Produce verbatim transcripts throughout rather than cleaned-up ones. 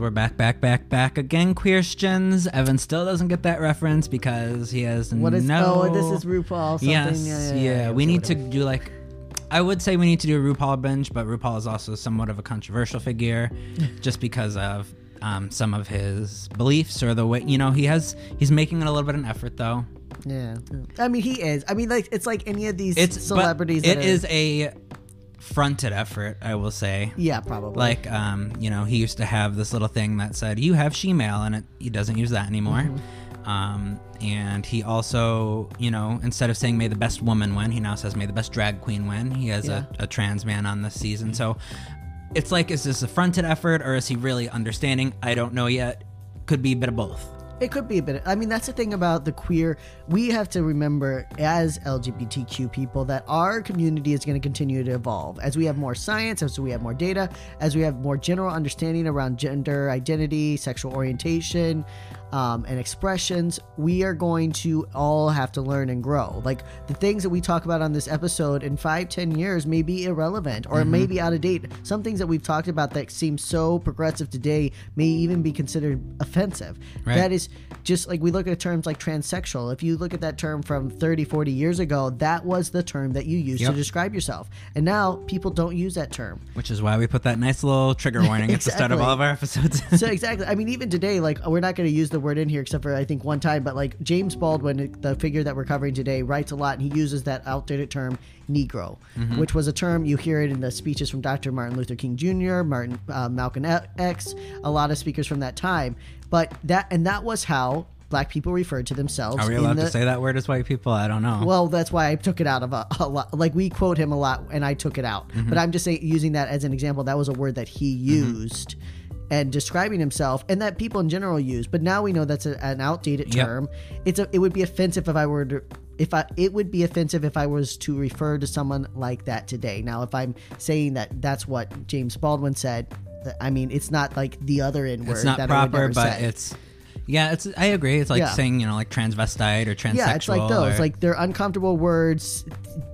We're back, back, back, back again, Queerstians. Evan still doesn't get that reference because he has what is, no... Oh, this is RuPaul something. Yes, yeah. yeah, yeah, yeah. We need to do like... I would say we need to do a RuPaul binge, but RuPaul is also somewhat of a controversial figure just because of um, some of his beliefs or the way... You know, he has... He's making it a little bit of an effort, though. Yeah. I mean, he is. I mean, like it's like any of these it's, celebrities that it are... is a... fronted effort, I will say. Yeah, probably. Like, um, you know, he used to have this little thing that said, you have she-mail, and it, he doesn't use that anymore. Mm-hmm. Um, and he also, you know, instead of saying may the best woman win, he now says may the best drag queen win. He has yeah. a, a trans man on this season. So it's like, is this a fronted effort, or is he really understanding? I don't know yet. Could be a bit of both. It could be a bit. Of, I mean, that's the thing about the queer. We have to remember as L G B T Q people that our community is going to continue to evolve. As we have more science, as we have more data, as we have more general understanding around gender identity, sexual orientation, um, and expressions, we are going to all have to learn and grow. Like the things that we talk about on this episode in five, ten years may be irrelevant or mm-hmm. may be out of date. Some things that we've talked about that seem so progressive today may even be considered offensive. Right. That is just like we look at terms like transsexual. If you look at that term from thirty, forty years ago, that was the term that you used yep. to describe yourself. And now people don't use that term. Which is why we put that nice little trigger warning exactly. at the start of all of our episodes. So exactly. I mean, even today, like we're not going to use the word in here except for I think one time, but like James Baldwin, the figure that we're covering today, writes a lot, and he uses that outdated term Negro, mm-hmm. which was a term you hear it in the speeches from Doctor Martin Luther King Junior, Martin uh, Malcolm X, a lot of speakers from that time. But that and that was how black people referred to themselves. Are we allowed the, to say that word as white people? I don't know. Well, that's why I took it out of a, a lot. Like we quote him a lot, and I took it out. Mm-hmm. But I'm just saying, using that as an example. That was a word that he used. Mm-hmm. And describing himself, and that people in general use, but now we know that's a, an outdated term. Yep. It's a, it would be offensive if I were to, if I it would be offensive if I was to refer to someone like that today. Now, if I'm saying that that's what James Baldwin said, I mean it's not like the other N word. It's not that proper, but said. It's. Yeah, it's. I agree. It's like yeah. saying, you know, like transvestite or transsexual. Yeah, it's like those. Or... Like, they're uncomfortable words,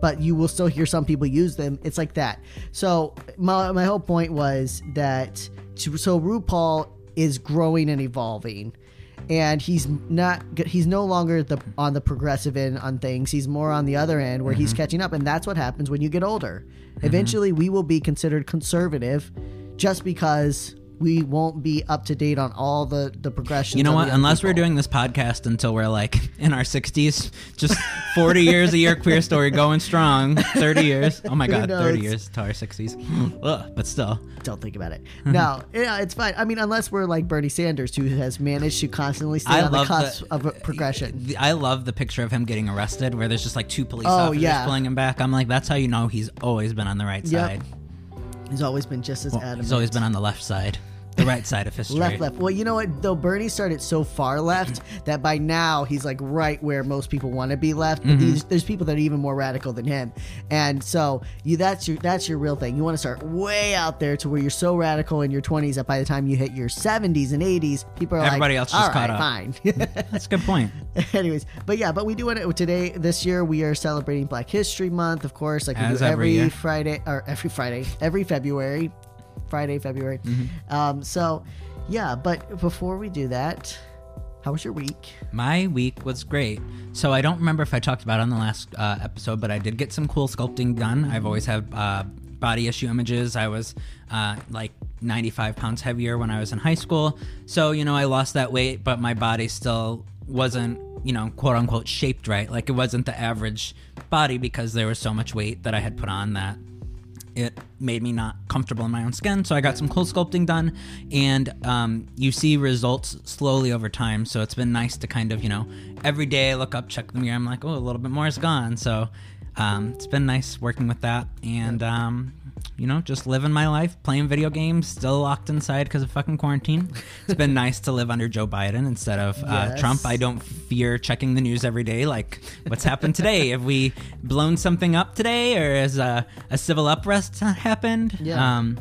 but you will still hear some people use them. It's like that. So my my whole point was that, so RuPaul is growing and evolving, and he's not. He's no longer the on the progressive end on things. He's more on the other end where mm-hmm. he's catching up, and that's what happens when you get older. Mm-hmm. Eventually, we will be considered conservative, just because. We won't be up to date on all the, the progressions. You know what? Unless people. We're doing this podcast until we're like in our sixties, just forty years of Your Queer Story going strong, thirty years. Oh my God, thirty years to our sixties. Ugh, but still. Don't think about it. No, yeah, it's fine. I mean, unless we're like Bernie Sanders, who has managed to constantly stay I on the cusp the, of progression. I love the picture of him getting arrested where there's just like two police oh, officers yeah. pulling him back. I'm like, that's how you know he's always been on the right yep. side. He's always been just as well, adamant. He's always been on the left side. The right side of history. Left, left. Well, you know what? Though Bernie started so far left that by now he's like right where most people want to be left. But mm-hmm. these, there's people that are even more radical than him. And so you that's your that's your real thing. You want to start way out there to where you're so radical in your twenties that by the time you hit your seventies and eighties, people are Everybody like, else just all caught right, up. Fine. That's a good point. Anyways, but yeah, but we do want to, today, this year, we are celebrating Black History Month, of course, like we As do every, every Friday, or every Friday, every February. Friday, February. Mm-hmm. Um, so, yeah, but before we do that, how was your week? My week was great. So I don't remember if I talked about it on the last uh, episode, but I did get some cool sculpting done. I've always had uh, body issue images. I was uh, like ninety-five pounds heavier when I was in high school. So, you know, I lost that weight, but my body still wasn't, you know, quote unquote shaped right. Like it wasn't the average body because there was so much weight that I had put on that it made me not comfortable in my own skin. So I got some cool sculpting done, and um, you see results slowly over time. So it's been nice to kind of, you know, every day I look up, check the mirror, I'm like, oh, a little bit more is gone. So um, it's been nice working with that. And, um, you know, just living my life, playing video games, still locked inside because of fucking quarantine. It's been nice to live under Joe Biden instead of uh, yes. Trump. I don't fear checking the news every day. Like, what's happened today? Have we blown something up today? Or has a, a civil unrest happened? Yeah. Um,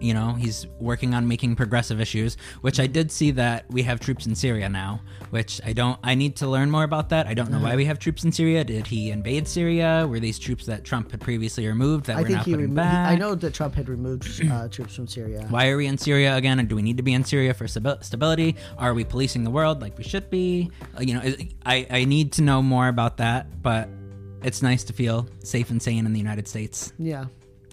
you know, he's working on making progressive issues, which I did see that we have troops in Syria now, which I don't, I need to learn more about that. I don't know why we have troops in Syria. Did he invade Syria? Were these troops that Trump had previously removed that I we're now putting remo- back? I know that Trump had removed uh, troops from Syria. Why are we in Syria again? And do we need to be in Syria for stabi- stability? Are we policing the world like we should be? Uh, you know, I, I need to know more about that, but it's nice to feel safe and sane in the United States. Yeah.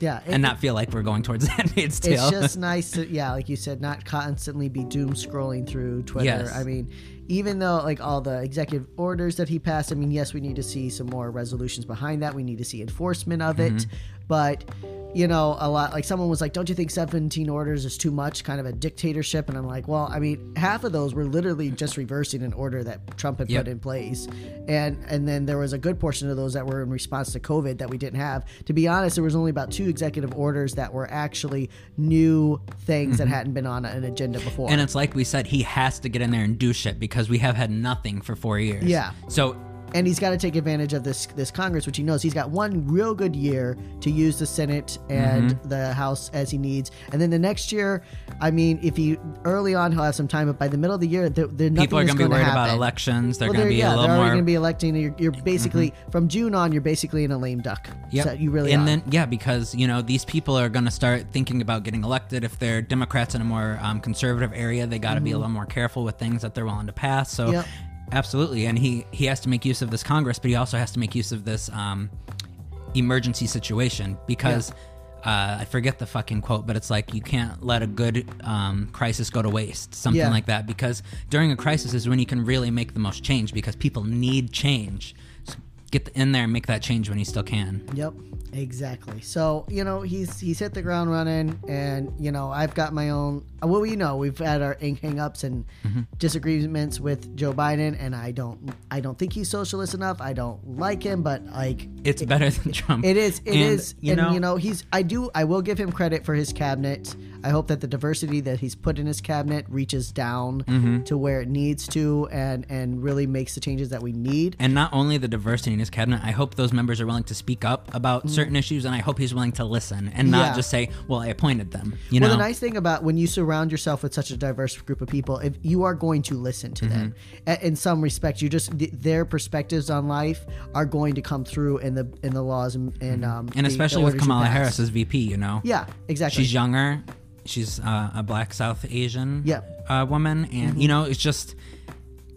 Yeah, it, and not feel like we're going towards that states too. It's just nice to, yeah, like you said, not constantly be doom scrolling through Twitter. Yes. I mean, even though like all the executive orders that he passed, I mean, yes, we need to see some more resolutions behind that. We need to see enforcement of mm-hmm. it. But, you know, a lot, like someone was like, don't you think seventeen orders is too much, kind of a dictatorship? And I'm like, well, I mean, half of those were literally just reversing an order that Trump had yep. put in place. And and then there was a good portion of those that were in response to COVID that we didn't have. To be honest, there was only about two executive orders that were actually new things mm-hmm. that hadn't been on an agenda before. And it's like we said, he has to get in there and do shit because we have had nothing for four years. Yeah. So... And he's got to take advantage of this this Congress, which he knows he's got one real good year to use the Senate and mm-hmm. the House as he needs. And then the next year, I mean, if he early on he'll have some time, but by the middle of the year, the, the, nothing people are going to be worried happen. About elections. They're well, going to be yeah, a little more. They're going to be electing. You're, you're basically mm-hmm. from June on, you're basically in a lame duck. Yeah, so you really. And are. Then yeah, because you know these people are going to start thinking about getting elected. If they're Democrats in a more um, conservative area, they got to mm-hmm. be a little more careful with things that they're willing to pass. So. Yep. Absolutely, and he, he has to make use of this Congress, but he also has to make use of this um, emergency situation because yeah. uh, I forget the fucking quote, but it's like you can't let a good um, crisis go to waste, something yeah. like that, because during a crisis is when you can really make the most change because people need change. So get in there and make that change when you still can. Yep, exactly. So, you know, he's he's hit the ground running, and, you know, I've got my own... Well, we know we've had our hang-ups and mm-hmm. disagreements with Joe Biden, and I don't, I don't think he's socialist enough. I don't like him, but like it's it, better than Trump. It is, it and, is, you and know, you know, he's. I do, I will give him credit for his cabinet. I hope that the diversity that he's put in his cabinet reaches down mm-hmm. to where it needs to, and and really makes the changes that we need. And not only the diversity in his cabinet, I hope those members are willing to speak up about mm-hmm. certain issues, and I hope he's willing to listen and not yeah. just say, "Well, I appointed them." You well, know, the nice thing about when you surround yourself with such a diverse group of people, if you are going to listen to mm-hmm. them a- in some respect, you just th- their perspectives on life are going to come through in the in the laws and and, um, and the, especially the with Kamala Harris as V P, you know, yeah, exactly. She's younger, she's uh, a Black South Asian, yeah, uh, woman, and mm-hmm. you know, it's just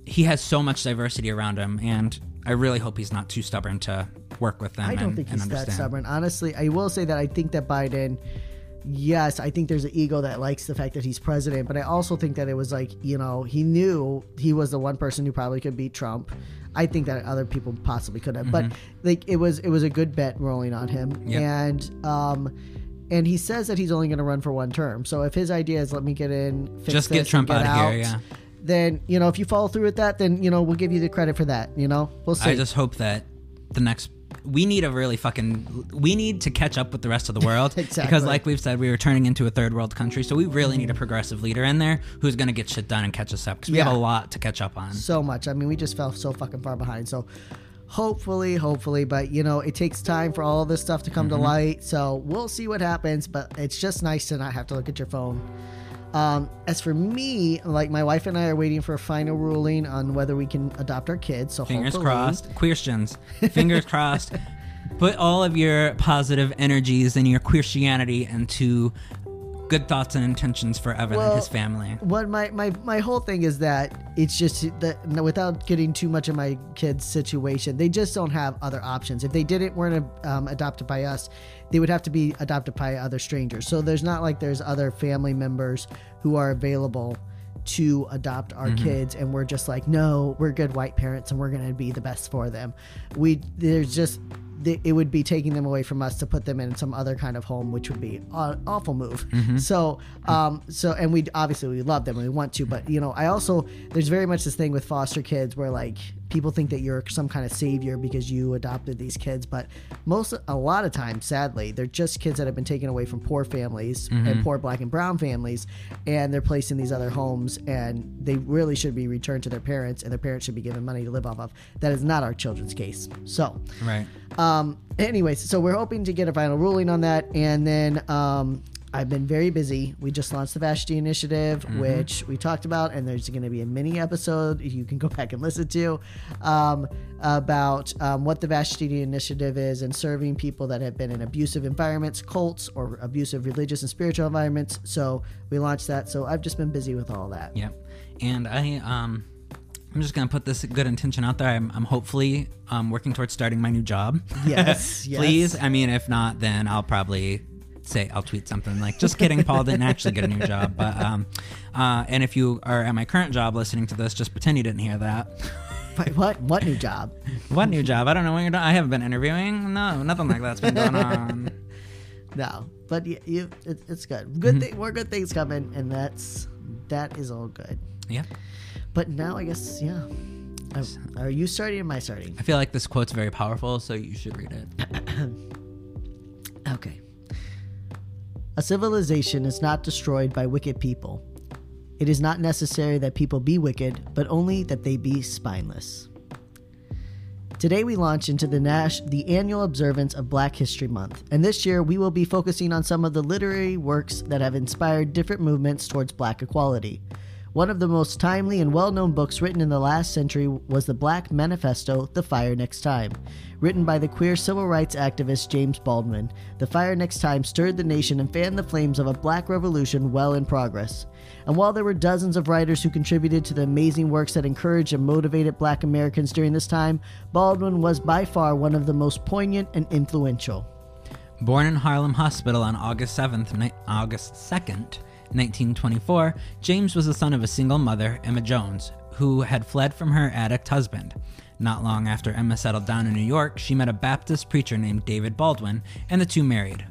he has so much diversity around him, and I really hope he's not too stubborn to work with them. I don't and, think he's that stubborn, honestly. I will say that I think that Biden. Yes, I think there's an ego that likes the fact that he's president, but I also think that it was like, you know, he knew he was the one person who probably could beat Trump. I think that other people possibly could have, mm-hmm. but like it was it was a good bet rolling on him. Yep. And um, and he says that he's only going to run for one term. So if his idea is let me get in, fix just get Trump get out, out of here, yeah. Then you know if you follow through with that, then you know we'll give you the credit for that. You know, we'll see. I just hope that the next. We need a really fucking... We need to catch up with the rest of the world. Exactly. Because like we've said, we were turning into a third world country, so we really need a progressive leader in there who's going to get shit done and catch us up. Because we yeah. have a lot to catch up on. So much. I mean, we just fell so fucking far behind. So hopefully, hopefully. But, you know, it takes time for all this stuff to come mm-hmm. to light. So we'll see what happens. But it's just nice to not have to look at your phone. Um, as for me, like my wife and I are waiting for a final ruling on whether we can adopt our kids. So fingers hopefully. crossed, Queerstians. Fingers crossed. Put all of your positive energies and your Queerstianity into good thoughts and intentions for Evan well, and his family. What my, my my whole thing is that it's just that without getting too much of my kids' situation, they just don't have other options. If they didn't weren't um, adopted by us, they would have to be adopted by other strangers. So there's not like there's other family members who are available to adopt our mm-hmm. kids, and we're just like, no, we're good white parents and we're going to be the best for them. We there's just th- it would be taking them away from us to put them in some other kind of home, which would be an awful move. Mm-hmm. So, um, so and we obviously we love them and we want to, but you know, I also there's very much this thing with foster kids where like people think that you're some kind of savior because you adopted these kids, but most a lot of times, sadly, they're just kids that have been taken away from poor families mm-hmm. and poor black and brown families, and they're placed in these other homes, and they really should be returned to their parents, and their parents should be given money to live off of. That is not our children's case. So, right. Um, anyways, so we're hoping to get a final ruling on that, and then um, I've been very busy. We just launched the Vashti Initiative, mm-hmm. which we talked about, and there's going to be a mini episode you can go back and listen to um, about um, what the Vashti Initiative is and serving people that have been in abusive environments, cults, or abusive religious and spiritual environments. So we launched that. So I've just been busy with all that. Yep. And I, um, I'm just going to put this good intention out there. I'm, I'm hopefully um, working towards starting my new job. Yes. yes. Please. I mean, if not, then I'll probably... say I'll tweet something like, just kidding, Paul didn't actually get a new job. But um uh and if you are at my current job listening to this, just pretend you didn't hear that. Wait, what what new job what new job I don't know what you're doing. I haven't been interviewing. No, nothing like that's been going on. No, but you, you it, it's good good mm-hmm. thing more good things coming, and that's that is all good. Yeah, but now I guess yeah I, are you starting or am I starting? I feel like this quote's very powerful, so you should read it. Okay. A civilization is not destroyed by wicked people. It is not necessary that people be wicked, but only that they be spineless. Today we launch into the Nash, the annual observance of Black History Month, and this year we will be focusing on some of the literary works that have inspired different movements towards black equality. One of the most timely and well-known books written in the last century was the Black Manifesto, The Fire Next Time. Written by the queer civil rights activist James Baldwin, The Fire Next Time stirred the nation and fanned the flames of a black revolution well in progress. And while there were dozens of writers who contributed to the amazing works that encouraged and motivated black Americans during this time, Baldwin was by far one of the most poignant and influential. Born in Harlem Hospital on August seventh, August second, nineteen twenty-four, James was the son of a single mother, Emma Jones, who had fled from her addict husband. Not long after Emma settled down in New York, she met a Baptist preacher named David Baldwin, and the two married.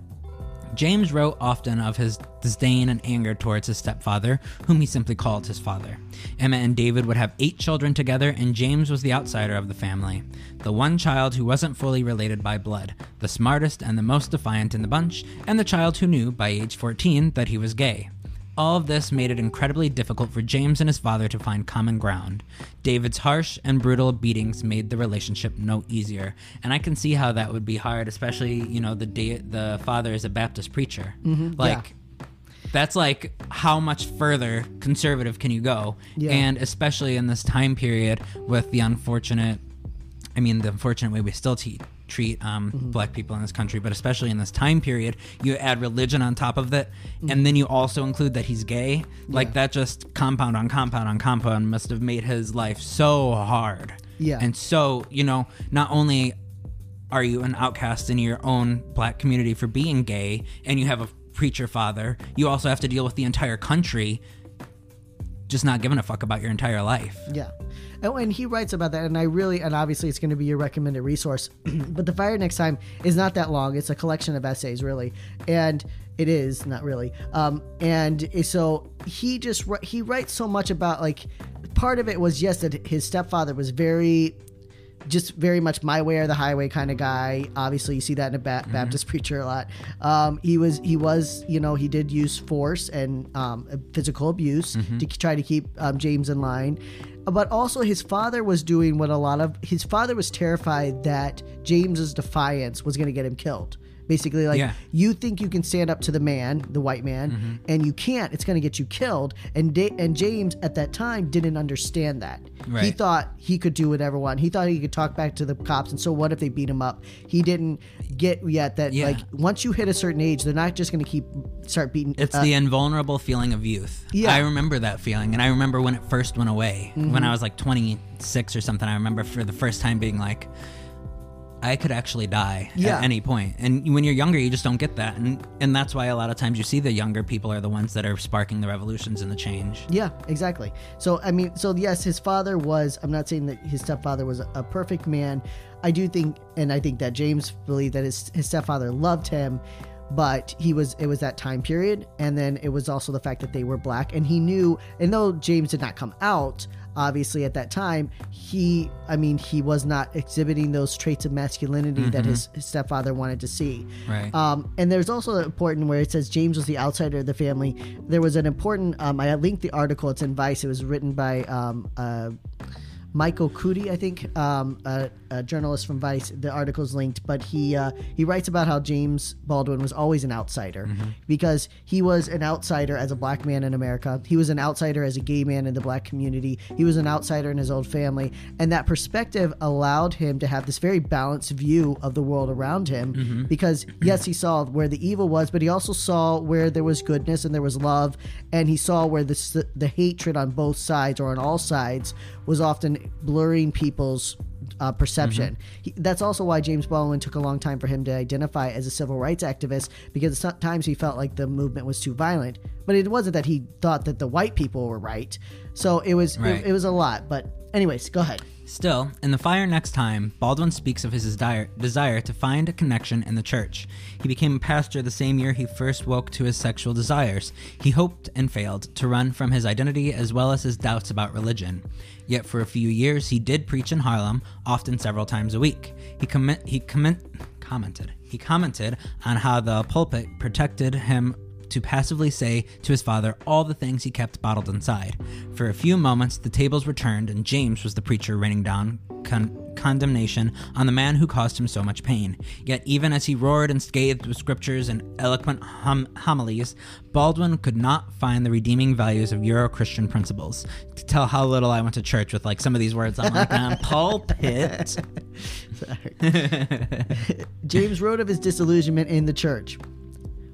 James wrote often of his disdain and anger towards his stepfather, whom he simply called his father. Emma and David would have eight children together, and James was the outsider of the family, the one child who wasn't fully related by blood, the smartest and the most defiant in the bunch, and the child who knew, by age fourteen, that he was gay. All of this made it incredibly difficult for James and his father to find common ground. David's harsh and brutal beatings made the relationship no easier, and I can see how that would be hard, especially, you know, the da- the father is a Baptist preacher. Mm-hmm. Like, yeah. That's like, how much further conservative can you go? Yeah. And especially in this time period with the unfortunate, I mean, the unfortunate way we still teach. treat um, mm-hmm. black people in this country, but especially in this time period, you add religion on top of that, mm-hmm. and then you also include that he's gay. Like, yeah. That just compound on compound on compound must have made his life so hard. Yeah. And so, you know, not only are you an outcast in your own black community for being gay, and you have a preacher father, you also have to deal with the entire country just not giving a fuck about your entire life. Yeah. Oh, and he writes about that, and I really, and obviously it's going to be your recommended resource, but The Fire Next Time is not that long. It's a collection of essays, really, and it is, not really. Um, and so he just, he writes so much about, like, part of it was, yes, that his stepfather was very... just very much my way or the highway kind of guy. Obviously, you see that in a ba- Baptist mm-hmm. preacher a lot. Um, he was, he was, you know, he did use force and um, physical abuse mm-hmm. to try to keep um, James in line. But also his father was doing what a lot of, his father was terrified that James's defiance was going to get him killed. Basically, like, yeah. You think you can stand up to the man, the white man, mm-hmm. and you can't. It's going to get you killed. And da- and James, at that time, didn't understand that. Right. He thought he could do whatever he wanted. He thought he could talk back to the cops, and so what if they beat him up? He didn't get yet that, yeah. like, once you hit a certain age, they're not just going to keep start beating. It's uh, the invulnerable feeling of youth. Yeah. I remember that feeling, and I remember when it first went away. Mm-hmm. When I was, like, twenty-six or something, I remember for the first time being like, I could actually die yeah. at any point. And when you're younger, you just don't get that. And and that's why a lot of times you see the younger people are the ones that are sparking the revolutions and the change. Yeah, exactly. So, I mean, so yes, his father was, I'm not saying that his stepfather was a perfect man. I do think, and I think that James believed that his, his stepfather loved him, but he was, it was that time period. And then it was also the fact that they were black, and he knew, and though James did not come out, obviously at that time, he, I mean, he was not exhibiting those traits of masculinity mm-hmm. that his, his stepfather wanted to see. Right. Um, and there's also important where it says James was the outsider of the family. There was an important, um, I linked the article, it's in Vice. It was written by, um, uh, Michael Cudi, I think, um, a, a journalist from Vice. The article's linked, but he uh, he writes about how James Baldwin was always an outsider mm-hmm. because he was an outsider as a black man in America. He was an outsider as a gay man in the black community. He was an outsider in his own family, and that perspective allowed him to have this very balanced view of the world around him mm-hmm. because, yes, he saw where the evil was, but he also saw where there was goodness and there was love, and he saw where the, the hatred on both sides or on all sides was often blurring people's uh, perception. Mm-hmm. He, that's also why James Baldwin took a long time for him to identify as a civil rights activist, because at times he felt like the movement was too violent. But it wasn't that he thought that the white people were right. So it was right. it, it was a lot. But anyways, go ahead. Still, in The Fire Next Time, Baldwin speaks of his desire, desire to find a connection in the church. He became a pastor the same year he first woke to his sexual desires. He hoped and failed to run from his identity as well as his doubts about religion. Yet for a few years, he did preach in Harlem, often several times a week. He com- he com- commented. He commented on how the pulpit protected him to passively say to his father all the things he kept bottled inside. For a few moments, the tables were turned, and James was the preacher raining down con- condemnation on the man who caused him so much pain. Yet even as he roared and scathed with scriptures and eloquent hum- homilies, Baldwin could not find the redeeming values of Euro-Christian principles. To tell how little I went to church with like some of these words, I'm like, I'm pulpit. Sorry. James wrote of his disillusionment in the church.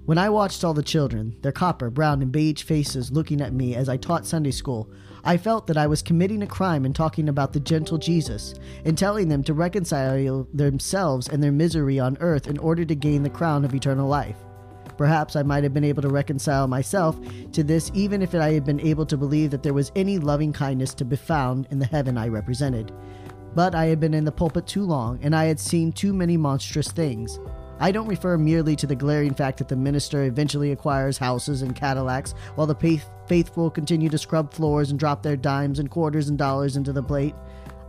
When I watched all the children, their copper, brown, and beige faces looking at me as I taught Sunday school, I felt that I was committing a crime in talking about the gentle Jesus and telling them to reconcile themselves and their misery on earth in order to gain the crown of eternal life. Perhaps I might have been able to reconcile myself to this even if I had been able to believe that there was any loving kindness to be found in the heaven I represented. But I had been in the pulpit too long, and I had seen too many monstrous things. I don't refer merely to the glaring fact that the minister eventually acquires houses and Cadillacs while the faithful continue to scrub floors and drop their dimes and quarters and dollars into the plate.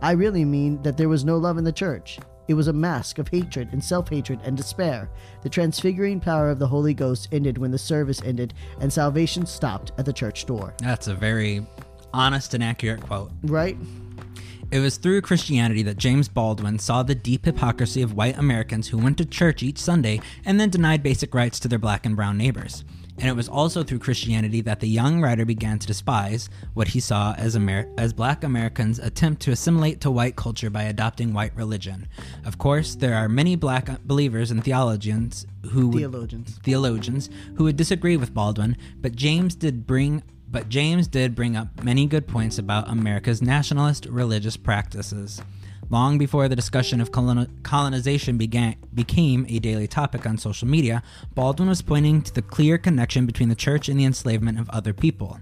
I really mean that there was no love in the church. It was a mask of hatred and self-hatred and despair. The transfiguring power of the Holy Ghost ended when the service ended and salvation stopped at the church door. That's a very honest and accurate quote. Right? It was through Christianity that James Baldwin saw the deep hypocrisy of white Americans who went to church each Sunday and then denied basic rights to their black and brown neighbors. And it was also through Christianity that the young writer began to despise what he saw as Amer- as black Americans attempt to assimilate to white culture by adopting white religion. Of course, there are many black believers and theologians who would, theologians. theologians who would disagree with Baldwin, but James did bring But James did bring up many good points about America's nationalist religious practices. Long before the discussion of colonization began, became a daily topic on social media, Baldwin was pointing to the clear connection between the church and the enslavement of other people.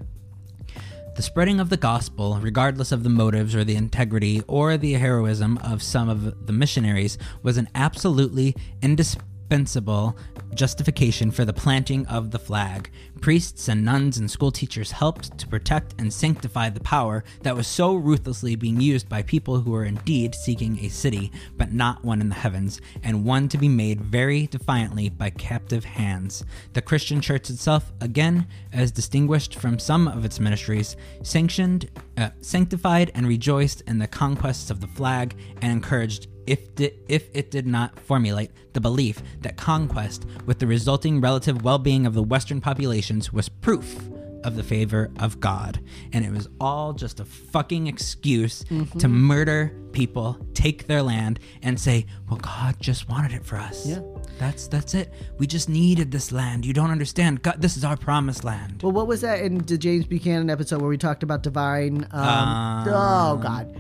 The spreading of the gospel, regardless of the motives or the integrity or the heroism of some of the missionaries, was an absolutely indispensable justification for the planting of the flag. Priests and nuns and school teachers helped to protect and sanctify the power that was so ruthlessly being used by people who were indeed seeking a city, but not one in the heavens, and one to be made very defiantly by captive hands. The Christian church itself, again, as distinguished from some of its ministries, sanctioned, uh, sanctified and rejoiced in the conquests of the flag and encouraged If, di- if it did not formulate the belief that conquest, with the resulting relative well-being of the Western populations, was proof of the favor of God. And it was all just a fucking excuse mm-hmm. to murder people, take their land, and say, well, God just wanted it for us. Yeah. That's that's it. We just needed this land. You don't understand. God, this is our promised land. Well, what was that in the James Buchanan episode where we talked about divine... Um, um, oh, God.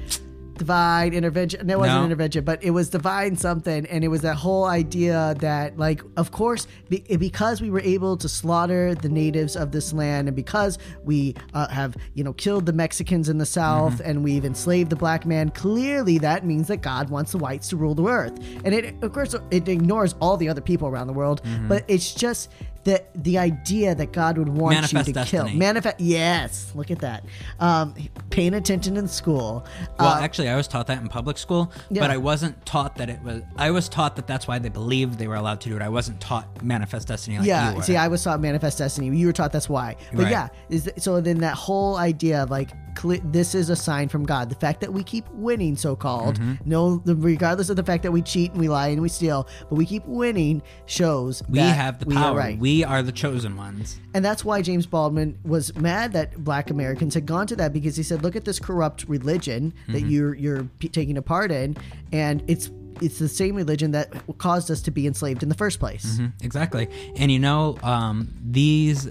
Divine Intervention. And it wasn't no. intervention, but it was Divine something. And it was that whole idea that, like, of course, be- because we were able to slaughter the natives of this land, and because we uh, have, you know, killed the Mexicans in the South, mm-hmm. and we've enslaved the black man, clearly that means that God wants the whites to rule the earth. And it, of course, it ignores all the other people around the world, mm-hmm. but it's just... The the idea that God would want Manifest you to destiny. Kill. Manifest. Yes. Look at that. Um, paying attention in school. Well, uh, actually, I was taught that in public school, yeah. but I wasn't taught that it was, I was taught that that's why they believed they were allowed to do it. I wasn't taught Manifest Destiny like yeah, you were. Yeah, see, I was taught Manifest Destiny. You were taught that's why. But right. yeah, is th- so then that whole idea of like, cl- this is a sign from God. The fact that we keep winning, so-called, mm-hmm. no, the, regardless of the fact that we cheat and we lie and we steal, but we keep winning shows we that have the power. We are right. We We are the chosen ones. And that's why James Baldwin was mad that black Americans had gone to that, because he said, look at this corrupt religion that mm-hmm. you're you're p- taking a part in, and it's it's the same religion that caused us to be enslaved in the first place. Mm-hmm. Exactly. And you know, um, these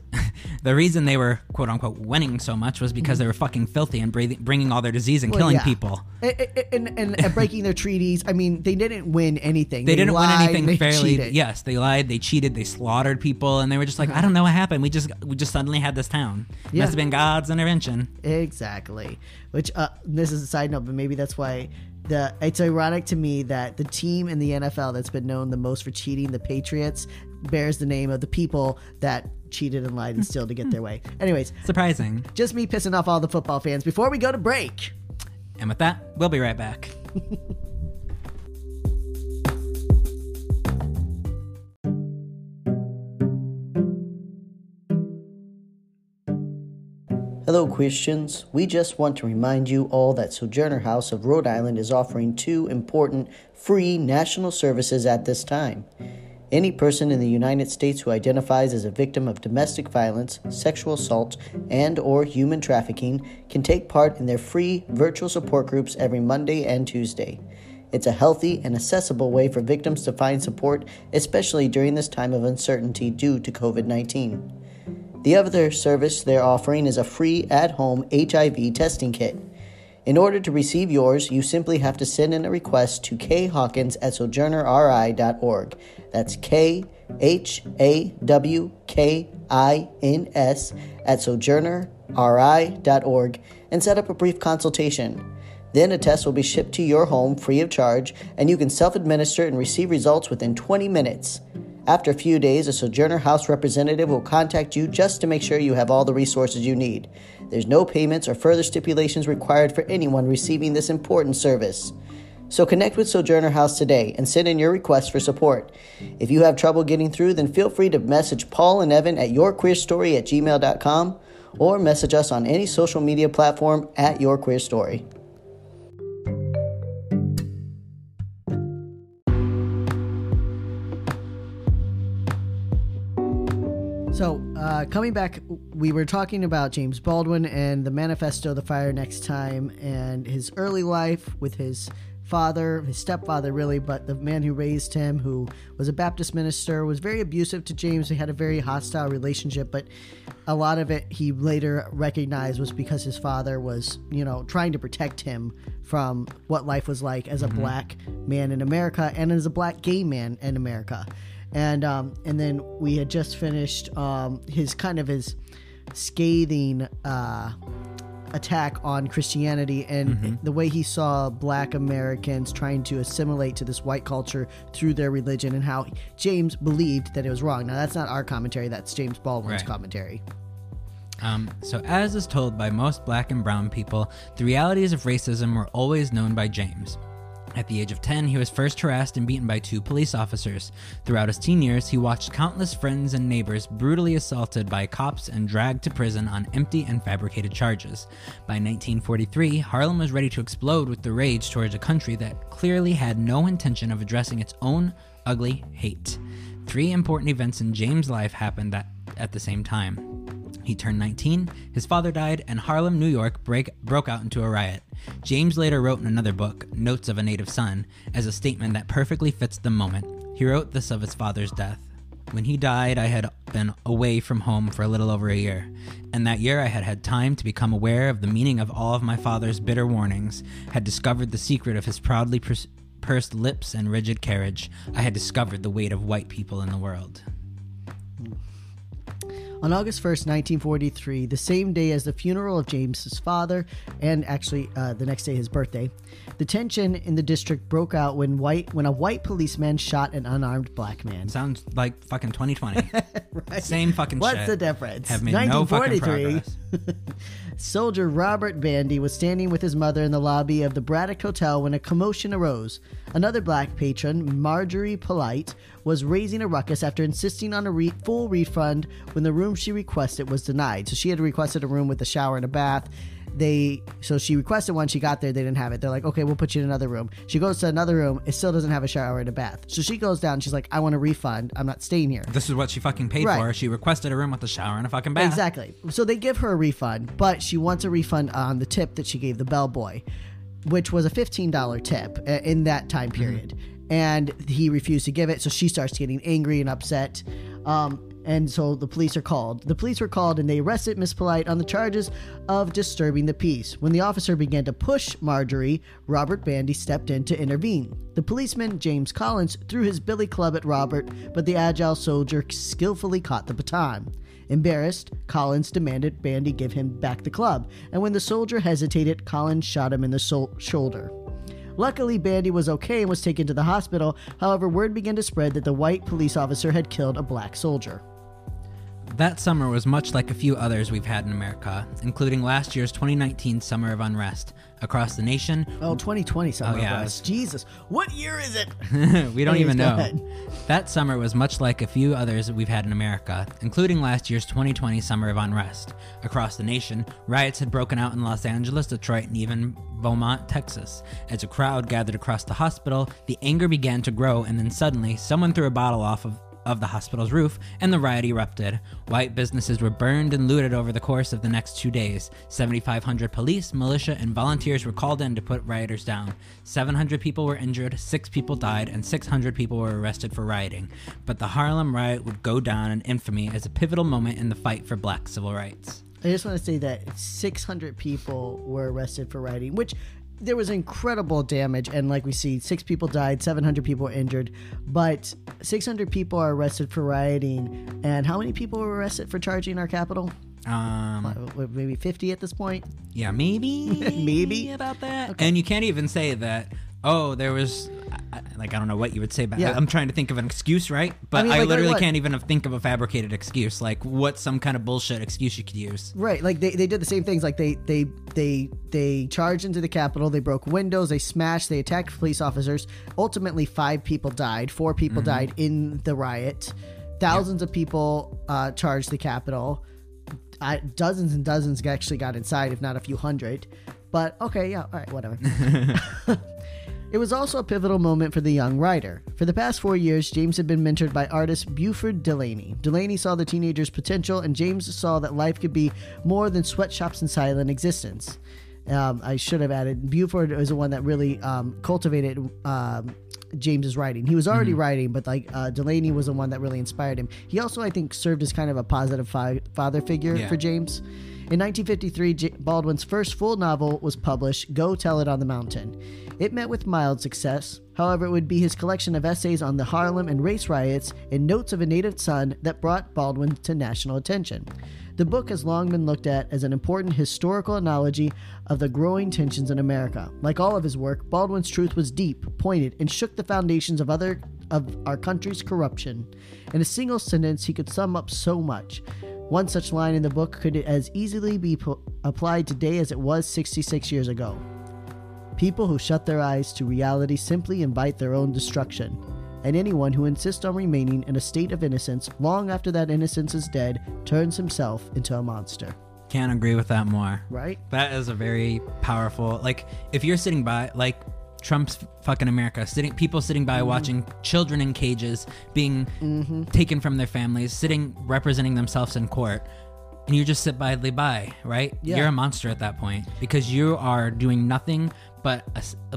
the reason they were quote unquote winning so much was because mm-hmm. they were fucking filthy and breathing, bringing all their disease and well, killing yeah. people and and, and, and breaking their treaties. I mean, they didn't win anything. They, they didn't lied, win anything fairly. Cheated. Yes, they lied, they cheated, they slaughtered people, and they were just like, mm-hmm. I don't know what happened. We just we just suddenly had this town. Yeah. Must have been God's intervention. Exactly. Which uh, this is a side note, but maybe that's why. The, it's ironic to me that the team in the N F L that's been known the most for cheating, the Patriots, bears the name of the people that cheated and lied and still to get their way. Anyways. Surprising. Just me pissing off all the football fans before we go to break. And with that, we'll be right back. Hello, Christians. We just want to remind you all that Sojourner House of Rhode Island is offering two important free national services at this time. Any person in the United States who identifies as a victim of domestic violence, sexual assault, and or human trafficking can take part in their free virtual support groups every Monday and Tuesday. It's a healthy and accessible way for victims to find support, especially during this time of uncertainty due to covid nineteen. The other service they're offering is a free at-home H I V testing kit. In order to receive yours, you simply have to send in a request to khawkins at sojourner r i dot org. That's K H A W K I N S at sojourner r i dot org and set up a brief consultation. Then a test will be shipped to your home free of charge, and you can self-administer and receive results within twenty minutes. After a few days, a Sojourner House representative will contact you just to make sure you have all the resources you need. There's no payments or further stipulations required for anyone receiving this important service. So connect with Sojourner House today and send in your request for support. If you have trouble getting through, then feel free to message Paul and Evan at yourqueerstory at gmail dot com or message us on any social media platform at yourqueerstory. So, uh, coming back, we were talking about James Baldwin and the manifesto, The Fire Next Time, and his early life with his father, his stepfather really, but the man who raised him, who was a Baptist minister, was very abusive to James. They had a very hostile relationship, but a lot of it he later recognized was because his father was, you know, trying to protect him from what life was like as a mm-hmm. black man in America and as a black gay man in America. And um, and then we had just finished um, his kind of his scathing uh, attack on Christianity and mm-hmm. the way he saw black Americans trying to assimilate to this white culture through their religion and how James believed that it was wrong. Now, that's not our commentary. That's James Baldwin's right. commentary. Um, so as is told by most black and brown people, the realities of racism were always known by James. At the age of ten, he was first harassed and beaten by two police officers. Throughout his teen years, he watched countless friends and neighbors brutally assaulted by cops and dragged to prison on empty and fabricated charges. By nineteen forty-three, Harlem was ready to explode with the rage towards a country that clearly had no intention of addressing its own ugly hate. Three important events in James' life happened that, at the same time. He turned nineteen, his father died, and Harlem, New York break, broke out into a riot. James later wrote in another book, Notes of a Native Son, as a statement that perfectly fits the moment. He wrote this of his father's death. When he died, I had been away from home for a little over a year, and that year I had had time to become aware of the meaning of all of my father's bitter warnings, had discovered the secret of his proudly pers- pursed lips and rigid carriage. I had discovered the weight of white people in the world. On August first, nineteen forty-three, the same day as the funeral of James's father, and actually uh, the next day his birthday, the tension in the district broke out when white when a white policeman shot an unarmed black man. Sounds like fucking twenty twenty. Right? Same fucking What's shit. What's the difference? Have made no fucking progress. Soldier Robert Bandy was standing with his mother in the lobby of the Braddock Hotel when a commotion arose. Another black patron, Marjorie Polite, was raising a ruckus after insisting on a re- full refund when the room she requested was denied. So she had requested a room with a shower and a bath. They so she requested one. She got there, they didn't have it. They're like, okay, we'll put you in another room. She goes to another room. It still doesn't have a shower and a bath. So she goes down. She's like, I want a refund. I'm not staying here. This is what she fucking paid right. for. She requested a room with a shower and a fucking bath. Exactly. So they give her a refund, but she wants a refund on the tip that she gave the bellboy, which was a fifteen dollars tip in that time period. Mm-hmm. And he refused to give it. So she starts getting angry and upset. Um, And so the police are called. The police were called and they arrested Miss Polite on the charges of disturbing the peace. When the officer began to push Marjorie, Robert Bandy stepped in to intervene. The policeman, James Collins, threw his billy club at Robert, but the agile soldier skillfully caught the baton. Embarrassed, Collins demanded Bandy give him back the club. And when the soldier hesitated, Collins shot him in the so- shoulder. Luckily, Bandy was okay and was taken to the hospital. However, word began to spread that the white police officer had killed a black soldier. That summer was much like a few others we've had in America, including last year's twenty nineteen Summer of Unrest. Across the nation... Oh, twenty twenty Summer oh, yeah. of Unrest. Jesus. What year is it? We don't Anyways, even know. That summer was much like a few others we've had in America, including last year's twenty twenty Summer of Unrest. Across the nation, riots had broken out in Los Angeles, Detroit, and even Beaumont, Texas. As a crowd gathered across the hospital, the anger began to grow, and then suddenly, someone threw a bottle off of... of the hospital's roof, and the riot erupted. White businesses were burned and looted over the course of the next two days. seventy-five hundred police, militia, and volunteers were called in to put rioters down. seven hundred people were injured, six people died, and six hundred people were arrested for rioting. But the Harlem riot would go down in infamy as a pivotal moment in the fight for black civil rights. I just want to say that six hundred people were arrested for rioting, which... there was incredible damage, and like we see, six people died, seven hundred people were injured, but six hundred people are arrested for rioting, and how many people were arrested for charging our Capitol? Um, maybe fifty at this point? Yeah, maybe. Maybe. About that. Okay. And you can't even say that, oh, there was... like I don't know what you would say about yeah. I'm trying to think of an excuse, right? But I, mean, like, I literally can't even think of a fabricated excuse. Like what's some kind of bullshit excuse you could use? Right. Like they, they did the same things. Like they they they they charged into the Capitol, they broke windows, they smashed, they attacked police officers. Ultimately five people died, four people mm-hmm. died in the riot. Thousands yep. of people uh, charged the Capitol. I, dozens and dozens actually got inside, if not a few hundred. But okay, yeah, all right, whatever. It was also a pivotal moment for the young writer. For the past four years, James had been mentored by artist Buford Delaney. Delaney saw the teenager's potential, and James saw that life could be more than sweatshops and silent existence. Um, I should have added, Buford was the one that really um, cultivated um, James's writing. He was already mm-hmm. writing, but like uh, Delaney was the one that really inspired him. He also, I think, served as kind of a positive fi- father figure yeah. for James. In nineteen fifty-three, J- Baldwin's first full novel was published, Go Tell It on the Mountain. It met with mild success. However, it would be his collection of essays on the Harlem and race riots and Notes of a Native Son that brought Baldwin to national attention. The book has long been looked at as an important historical analogy of the growing tensions in America. Like all of his work, Baldwin's truth was deep, pointed, and shook the foundations of other of our country's corruption. In a single sentence, he could sum up so much. One such line in the book could as easily be po- applied today as it was sixty-six years ago. People who shut their eyes to reality simply invite their own destruction, and anyone who insists on remaining in a state of innocence long after that innocence is dead turns himself into a monster. Can't agree with that more. Right? That is a very powerful, like, if you're sitting by, like, Trump's fucking America, sitting people sitting by mm-hmm. watching children in cages being mm-hmm. taken from their families, sitting representing themselves in court, and you just sit idly by, right? Yeah. You're a monster at that point because you are doing nothing but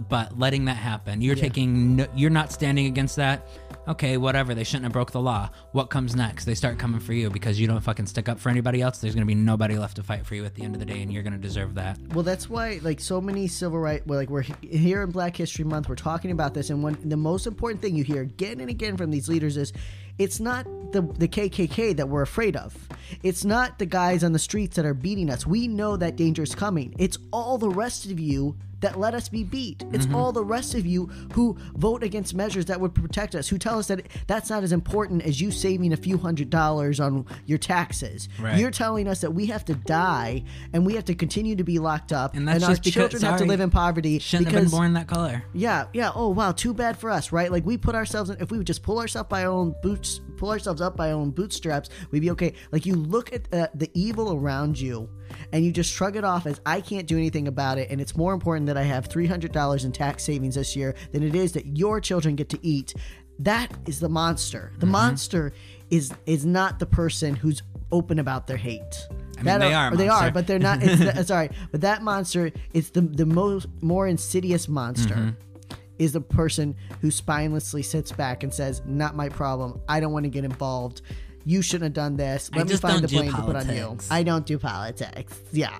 but letting that happen. You're yeah. taking no, you're not standing against that. okay, whatever, they shouldn't have broke the law. What comes next? They start coming for you because you don't fucking stick up for anybody else. There's going to be nobody left to fight for you at the end of the day, and you're going to deserve that. Well, that's why, like, so many civil rights, well, like, we're here in Black History Month, we're talking about this, and one, the most important thing you hear again and again from these leaders is, it's not the the K K K that we're afraid of. It's not the guys on the streets that are beating us. We know that danger is coming. It's all the rest of you that let us be beat. It's mm-hmm. all the rest of you who vote against measures that would protect us, who tell us that that's not as important as you saving a few hundred dollars on your taxes. Right. You're telling us that we have to die and we have to continue to be locked up, and, that's and our just because, children sorry, have to live in poverty. Shouldn't because, have been born that color. Yeah, yeah. Oh, wow. Too bad for us, right? Like, we put ourselves in, if we would just pull ourselves by our own boots, pull ourselves up by our own bootstraps, we'd be okay. Like, you look at uh, the evil around you, and you just shrug it off as, I can't do anything about it, and it's more important that I have three hundred dollars in tax savings this year than it is that your children get to eat. That is the monster. The mm-hmm. monster is is not the person who's open about their hate. I mean, that they are, are they are, but they're not. It's the, sorry, but that monster is the the most more insidious monster. Mm-hmm. Is the person who spinelessly sits back and says, "Not my problem. I don't want to get involved. You shouldn't have done this. Let I me find the blame to put on you. I don't do politics." Yeah.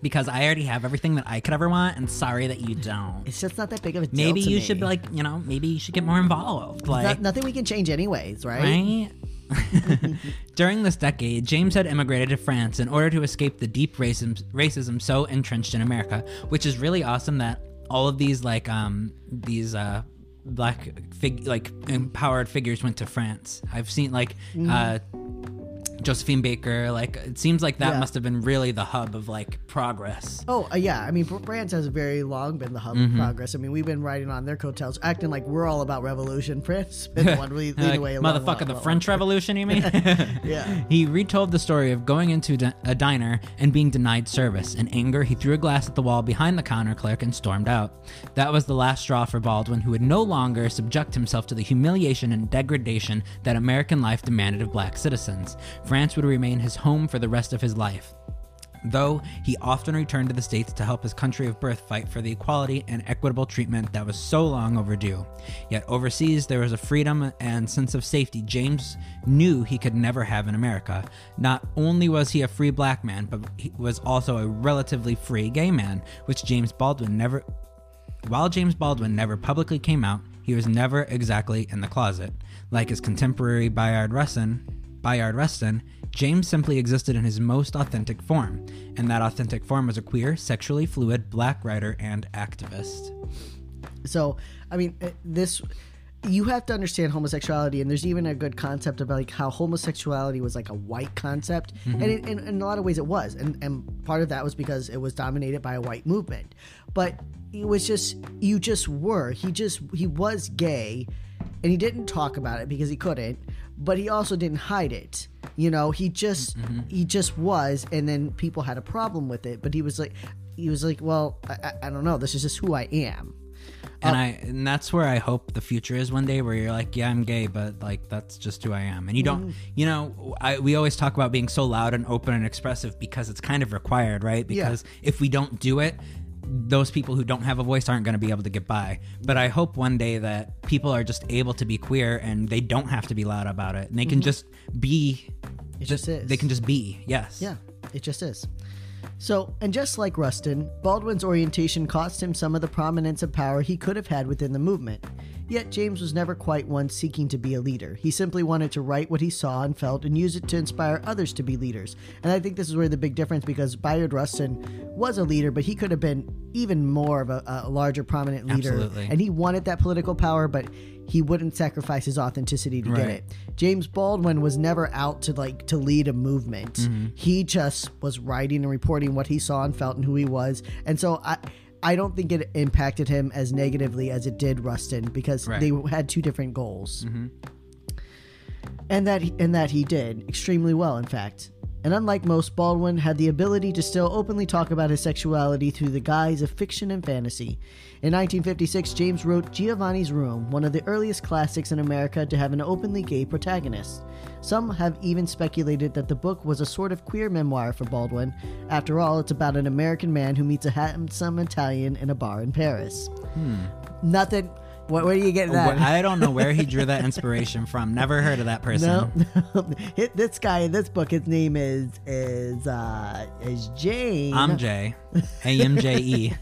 Because I already have everything that I could ever want, and sorry that you don't. It's just not that big of a deal. Maybe to you me. should be like, you know, maybe you should get more involved. Like, not, nothing we can change anyways, right? Right? During this decade, James had immigrated to France in order to escape the deep racism, racism so entrenched in America, which is really awesome that all of these, like, um, these, uh, black, fig- like, empowered figures went to France. I've seen, like, mm. uh, Josephine Baker, like, it seems like that yeah. must have been really the hub of, like, progress. Oh, uh, yeah. I mean, France has very long been the hub mm-hmm. of progress. I mean, we've been riding on their coattails, acting like we're all about revolution. France has been the one leading the way. Motherfucker, long, the long, French long. Revolution, you mean? Yeah. He retold the story of going into di- a diner and being denied service. In anger, he threw a glass at the wall behind the counter clerk and stormed out. That was the last straw for Baldwin, who would no longer subject himself to the humiliation and degradation that American life demanded of black citizens. France would remain his home for the rest of his life, though he often returned to the States to help his country of birth fight for the equality and equitable treatment that was so long overdue. Yet overseas, there was a freedom and sense of safety James knew he could never have in America. Not only was he a free black man, but he was also a relatively free gay man, which James Baldwin never... While James Baldwin never publicly came out, he was never exactly in the closet. Like his contemporary Bayard Rustin... Bayard Rustin, James simply existed in his most authentic form, and that authentic form was a queer, sexually fluid, black writer and activist. So, I mean, this... you have to understand homosexuality, and there's even a good concept about like how homosexuality was like a white concept, mm-hmm. and, it, and in a lot of ways it was, and, and part of that was because it was dominated by a white movement. But it was just, you just were, he just, he was gay, and he didn't talk about it because he couldn't, but he also didn't hide it. You know, he just, mm-hmm. he just was, and then people had a problem with it, but he was like, he was like, well, I, I don't know, this is just who I am. And um, I and that's where I hope the future is one day, where you're like, yeah, I'm gay, but like that's just who I am. And you don't, you know, I, we always talk about being so loud and open and expressive because it's kind of required, right? Because yeah. if we don't do it, those people who don't have a voice aren't going to be able to get by. But I hope one day that people are just able to be queer and they don't have to be loud about it. And they can mm-hmm. just be. It just, just is. They can just be. Yes. Yeah, it just is. So, and just like Rustin, Baldwin's orientation cost him some of the prominence and power he could have had within the movement. Yet James was never quite one seeking to be a leader. He simply wanted to write what he saw and felt and use it to inspire others to be leaders. And I think this is where the big difference, because Bayard Rustin was a leader, but he could have been even more of a, a larger, prominent leader. Absolutely. And he wanted that political power, but he wouldn't sacrifice his authenticity to right. get it. James Baldwin was never out to like to lead a movement. Mm-hmm. He just was writing and reporting what he saw and felt and who he was. And so I... I don't think it impacted him as negatively as it did Rustin, because right. they had two different goals. Mm-hmm. And that he, and that he did extremely well, in fact. And unlike most, Baldwin had the ability to still openly talk about his sexuality through the guise of fiction and fantasy. In nineteen fifty-six, James wrote Giovanni's Room, one of the earliest classics in America to have an openly gay protagonist. Some have even speculated that the book was a sort of queer memoir for Baldwin. After all, it's about an American man who meets a handsome Italian in a bar in Paris. Hmm. Nothing... What, where do you get that? I don't know where he drew that inspiration from. Never heard of that person. No, no. This guy in this book, his name is is uh, is Jane. I'm Jay. A M J E.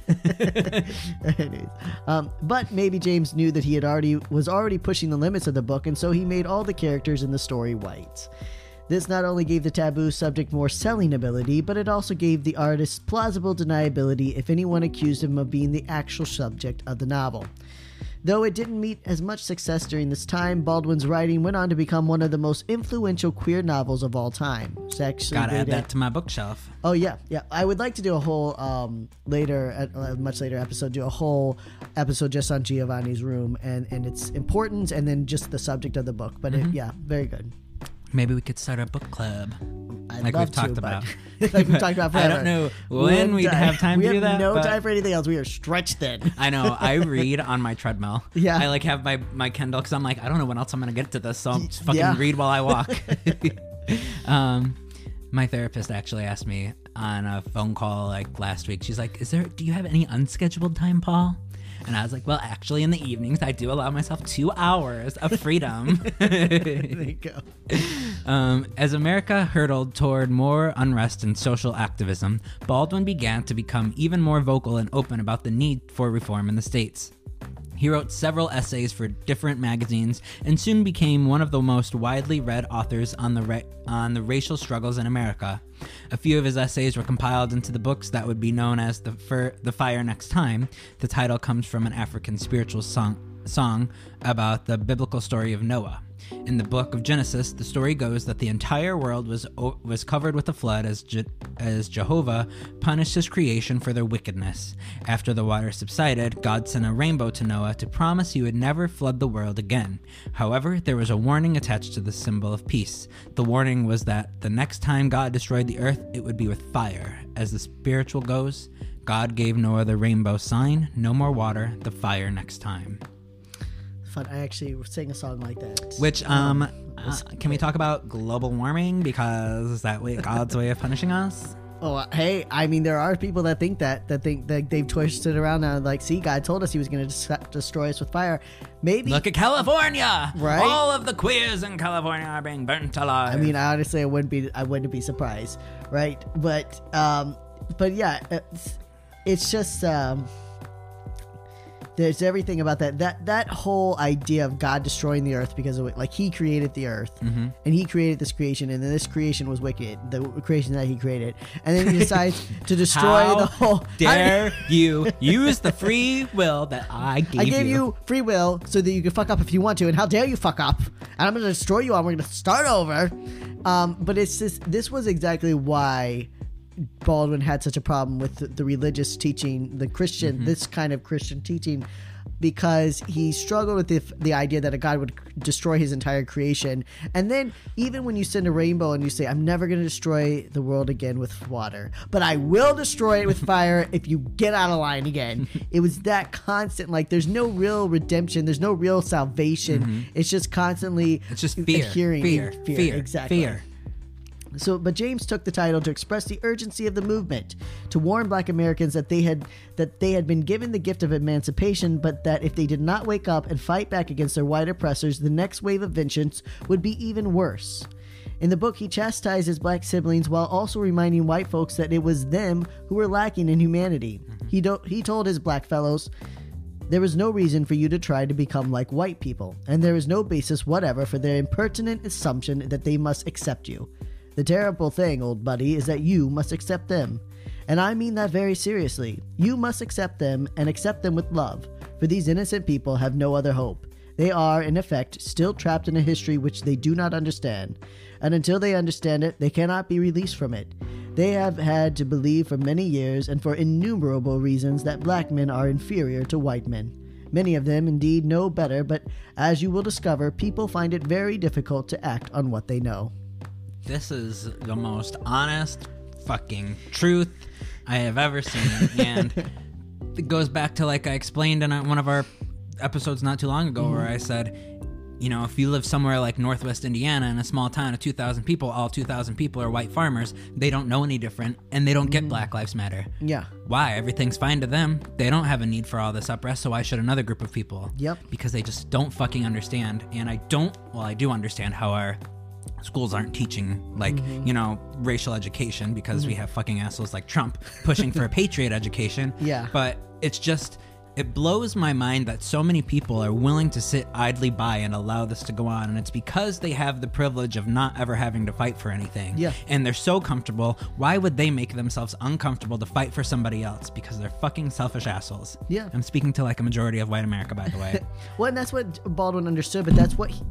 Anyways, um, but maybe James knew that he had already was already pushing the limits of the book, and so he made all the characters in the story white. This not only gave the taboo subject more selling ability, but it also gave the artist plausible deniability if anyone accused him of being the actual subject of the novel. Though it didn't meet as much success during this time, Baldwin's writing went on to become one of the most influential queer novels of all time. It's actually gotta add that to my bookshelf. Oh yeah, yeah. I would like to do a whole um, later, uh, much later episode, do a whole episode just on Giovanni's Room and, and its importance, and then just the subject of the book. But mm-hmm. it, yeah, very good. Maybe we could start a book club. I'd like love we've talked to, about. Like we've talked about forever. I don't know when we'd, we'd have time to do that. We have no time for anything else. We are stretched thin. I know. I read on my treadmill. Yeah. I like have my, my Kindle because I'm like, I don't know when else I'm going to get to this, so I'll just fucking yeah. read while I walk. um, my therapist actually asked me on a phone call like last week. She's like, "Is there? Do you have any unscheduled time, Paul?" And I was like, well, actually, in the evenings, I do allow myself two hours of freedom. There you go. Um, as America hurtled toward more unrest and social activism, Baldwin began to become even more vocal and open about the need for reform in the states. He wrote several essays for different magazines and soon became one of the most widely read authors on the ra- on the racial struggles in America. A few of his essays were compiled into the books that would be known as The, Fir- The Fire Next Time. The title comes from an African spiritual song-, song about the biblical story of Noah. In the book of Genesis, the story goes that the entire world was o- was covered with a flood as Je- as Jehovah punished his creation for their wickedness. After the water subsided, God sent a rainbow to Noah to promise he would never flood the world again. However, there was a warning attached to the symbol of peace. The warning was that the next time God destroyed the earth, it would be with fire. As the spiritual goes, God gave Noah the rainbow sign, no more water, the fire next time. I actually sang a song like that. Which, um, uh, can we talk about global warming? Because is that way God's way of punishing us? Oh, uh, hey, I mean, there are people that think that, that think that they've twisted around now. Like, see, God told us he was going to des- destroy us with fire. Maybe. Look at California. Right. All of the queers in California are being burnt alive. I mean, honestly, I wouldn't be, I wouldn't be surprised. Right. But, um, but yeah, it's, it's just, um, there's everything about that. That that whole idea of God destroying the earth because of it. Like, he created the earth, mm-hmm. and he created this creation, and then this creation was wicked, the creation that he created. And then he decides to destroy How the whole... dare I, you use the free will that I gave you. I gave you. you free will so that you can fuck up if you want to, and how dare you fuck up? And I'm going to destroy you all, and we're going to start over. Um, but it's just, this was exactly why Baldwin had such a problem with the, the religious teaching, the Christian, mm-hmm. this kind of Christian teaching, because he struggled with the, the idea that a God would destroy his entire creation. And then even when you send a rainbow and you say, I'm never going to destroy the world again with water, but I will destroy it with fire if you get out of line again. It was that constant, like, there's no real redemption. There's no real salvation. Mm-hmm. It's just constantly it's just fear, adhering fear, fear, fear, fear, exactly. Fear. So, but James took the title to express the urgency of the movement, to warn Black Americans that they had that they had been given the gift of emancipation, but that if they did not wake up and fight back against their white oppressors, the next wave of vengeance would be even worse. In the book, he chastised his black siblings while also reminding white folks that it was them who were lacking in humanity. He do- he told his black fellows, there is no reason for you to try to become like white people, and there is no basis whatever for their impertinent assumption that they must accept you. The terrible thing, old buddy, is that you must accept them. And I mean that very seriously. You must accept them and accept them with love, for these innocent people have no other hope. They are, in effect, still trapped in a history which they do not understand. And until they understand it, they cannot be released from it. They have had to believe for many years and for innumerable reasons that black men are inferior to white men. Many of them, indeed, know better, but as you will discover, people find it very difficult to act on what they know. This is the most honest fucking truth I have ever seen. And it goes back to, like I explained in one of our episodes not too long ago, mm-hmm. where I said, You know, if you live somewhere like Northwest Indiana in a small town of two thousand people, all two thousand people are white farmers. They don't know any different, and they don't get Black Lives Matter. Yeah. Why? Everything's fine to them. They don't have a need for all this unrest, so why should another group of people? Yep. Because they just don't fucking understand, and I don't, well, I do understand how our schools aren't teaching, like, mm-hmm. you know, racial education because mm-hmm. we have fucking assholes like Trump pushing for a patriot education. Yeah. But it's just... It blows my mind that so many people are willing to sit idly by and allow this to go on, and it's because they have the privilege of not ever having to fight for anything. Yeah. And they're so comfortable. Why would they make themselves uncomfortable to fight for somebody else? Because they're fucking selfish assholes. Yeah. I'm speaking to like a majority of white America, by the way. Well, and that's what Baldwin understood, but that's what he,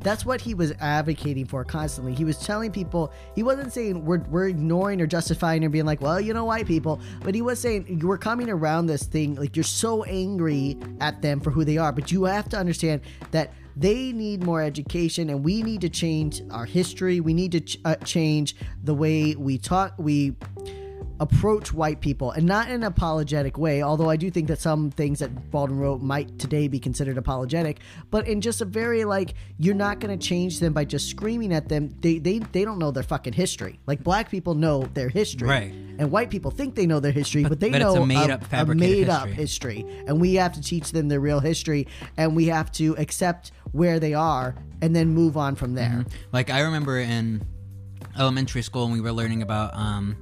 that's what he was advocating for constantly. He was telling people, he wasn't saying we're we're ignoring or justifying or being like, well, you know, white people, but he was saying we're coming around this thing, like, you're so angry at them for who they are, but you have to understand that they need more education, and we need to change our history. We need to ch- uh, change the way we talk, we approach white people, and not in an apologetic way, although I do think that some things that Baldwin wrote might today be considered apologetic, but in just a very, like, you're not going to change them by just screaming at them. They, they they don't know their fucking history. Like, Black people know their history. Right. And white people think they know their history, but, but they but know it's a made-up fabricated made history. history. And we have to teach them their real history, and we have to accept where they are and then move on from there. Mm-hmm. Like, I remember in elementary school when we were learning about... um.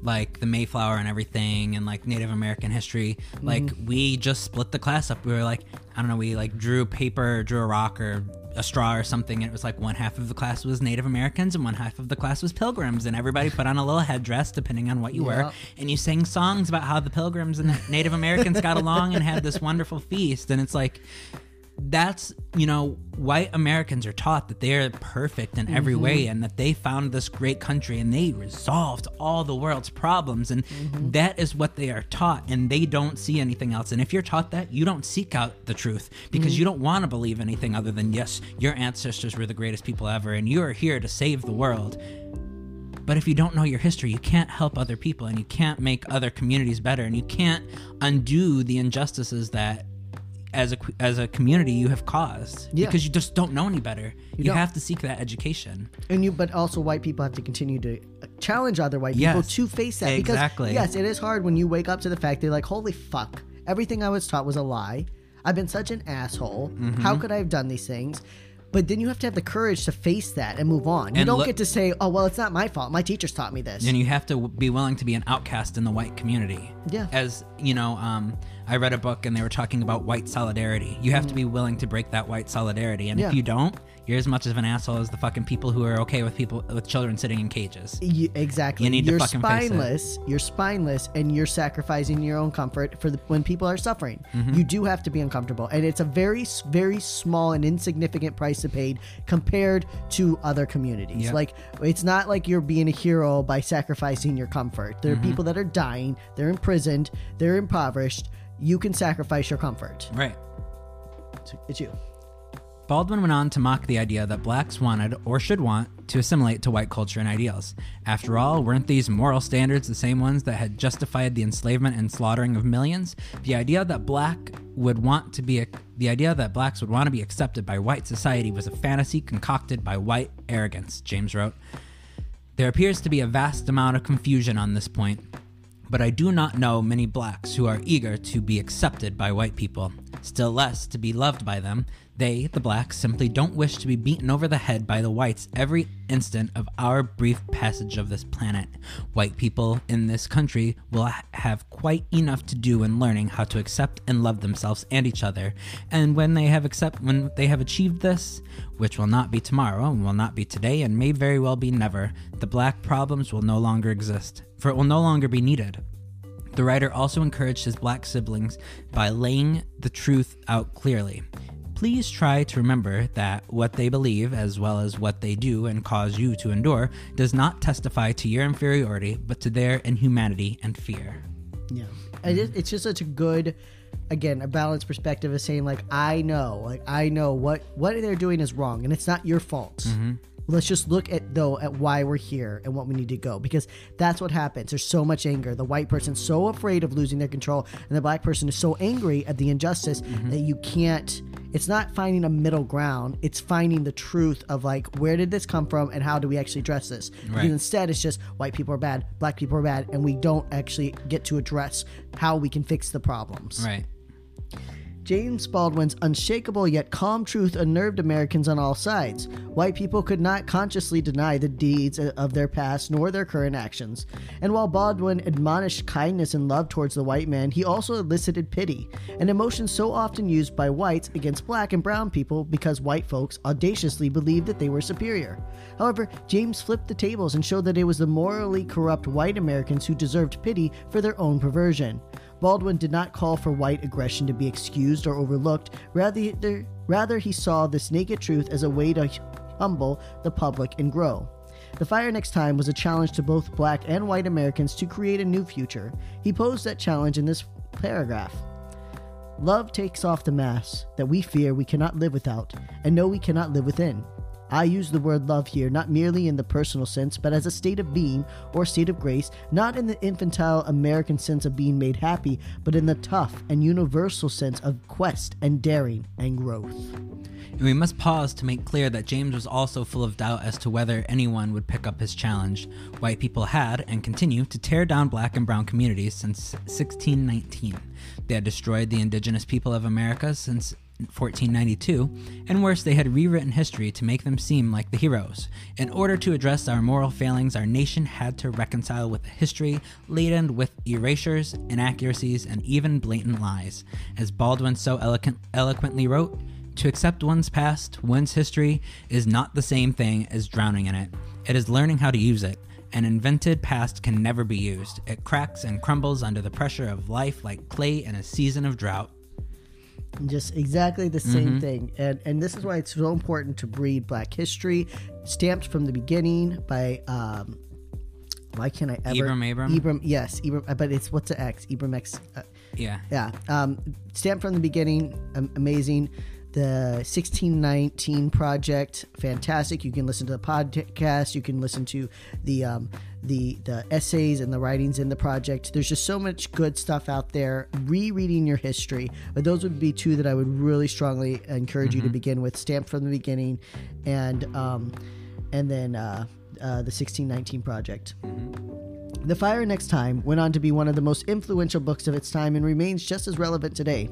like the Mayflower and everything, and like Native American history, like mm. we just split the class up. We were like, I don't know, we like drew paper or drew a rock or a straw or something, and it was like one half of the class was Native Americans and one half of the class was Pilgrims, and everybody put on a little headdress depending on what you yep. were, and you sang songs about how the Pilgrims and the Native Americans got along and had this wonderful feast. And it's like, that's, you know, white Americans are taught that they're perfect in every mm-hmm. way, and that they found this great country and they resolved all the world's problems, and mm-hmm. that is what they are taught, and they don't see anything else. And if you're taught that, you don't seek out the truth, because mm-hmm. you don't want to believe anything other than, yes, your ancestors were the greatest people ever and you are here to save the world. But if you don't know your history, you can't help other people, and you can't make other communities better, and you can't undo the injustices that as a as a community you have caused, yeah. because you just don't know any better. You, you have to seek that education. And you, but also white people have to continue to challenge other white yes, people to face that. Exactly. Because, yes, it is hard when you wake up to the fact they're like, holy fuck, everything I was taught was a lie. I've been such an asshole. Mm-hmm. How could I have done these things? But then you have to have the courage to face that and move on. You and don't look, get to say, oh, well, it's not my fault. My teachers taught me this. And you have to be willing to be an outcast in the white community. Yeah. As, you know, um, I read a book and they were talking about white solidarity. You have mm. to be willing to break that white solidarity. And yeah. if you don't, you're as much of an asshole as the fucking people who are okay with people with children sitting in cages. You, exactly. You need you're to fucking spineless, face it. You're spineless, and you're sacrificing your own comfort for the, when people are suffering. Mm-hmm. You do have to be uncomfortable. And it's a very, very small and insignificant price to paid compared to other communities. Yep. Like, it's not like you're being a hero by sacrificing your comfort. There mm-hmm. are people that are dying, they're imprisoned, they're impoverished. You can sacrifice your comfort. Right. So it's you. Baldwin went on to mock the idea that blacks wanted, or should want, to assimilate to white culture and ideals. After all, weren't these moral standards the same ones that had justified the enslavement and slaughtering of millions? The idea that black would want to be a, the idea that blacks would want to be accepted by white society was a fantasy concocted by white arrogance, James wrote. There appears to be a vast amount of confusion on this point, but I do not know many blacks who are eager to be accepted by white people, still less to be loved by them. They, the blacks, simply don't wish to be beaten over the head by the whites every instant of our brief passage of this planet. White people in this country will ha- have quite enough to do in learning how to accept and love themselves and each other. And when they have accept- when they have achieved this, which will not be tomorrow and will not be today and may very well be never, the black problems will no longer exist, for it will no longer be needed. The writer also encouraged his black siblings by laying the truth out clearly. Please try to remember that what they believe, as well as what they do and cause you to endure, does not testify to your inferiority, but to their inhumanity and fear. Yeah. It's just such a good, again, a balanced perspective of saying, like, I know, like, I know what, what they're doing is wrong, and it's not your fault. Mm-hmm. Let's just look at, though, at why we're here and what we need to go, because that's what happens. There's so much anger. The white person's so afraid of losing their control, and the black person is so angry at the injustice mm-hmm. that you can't... It's not finding a middle ground. It's finding the truth of, like, where did this come from and how do we actually address this? Right. Because instead, it's just white people are bad, black people are bad, and we don't actually get to address how we can fix the problems. Right. James Baldwin's unshakable yet calm truth unnerved Americans on all sides. White people could not consciously deny the deeds of their past nor their current actions. And while Baldwin admonished kindness and love towards the white man, he also elicited pity, an emotion so often used by whites against black and brown people because white folks audaciously believed that they were superior. However, James flipped the tables and showed that it was the morally corrupt white Americans who deserved pity for their own perversion. Baldwin did not call for white aggression to be excused or overlooked. Rather, rather, he saw this naked truth as a way to humble the public and grow. The Fire Next Time was a challenge to both black and white Americans to create a new future. He posed that challenge in this paragraph. Love takes off the mask that we fear we cannot live without and know we cannot live within. I use the word love here not merely in the personal sense, but as a state of being or state of grace, not in the infantile American sense of being made happy, but in the tough and universal sense of quest and daring and growth. And we must pause to make clear that James was also full of doubt as to whether anyone would pick up his challenge. White people had, and continue, to tear down black and brown communities since sixteen nineteen. They had destroyed the indigenous people of America since fourteen ninety-two, and worse, they had rewritten history to make them seem like the heroes. In order to address our moral failings, our nation had to reconcile with a history laden with erasures, inaccuracies, and even blatant lies. As Baldwin so eloquent, eloquently wrote, to accept one's past, one's history, is not the same thing as drowning in it. It is learning how to use it. An invented past can never be used. It cracks and crumbles under the pressure of life like clay in a season of drought. Just exactly the same mm-hmm. thing. And and this is why it's so important to read Black History, Stamped from the Beginning by, um, why can't I ever? Ibram, Ibram? Ibram, yes. Ibram, but it's, what's the X? Ibram X. Uh, yeah. Yeah. Um, Stamped from the Beginning, um, amazing. The sixteen nineteen Project, fantastic. You can listen to the podcast. You can listen to the um, the the essays and the writings in the project. There's just so much good stuff out there. Rereading your history, but those would be two that I would really strongly encourage mm-hmm. you to begin with: Stamped from the Beginning, and um, and then uh, uh, the sixteen nineteen Project. Mm-hmm. The Fire Next Time went on to be one of the most influential books of its time and remains just as relevant today.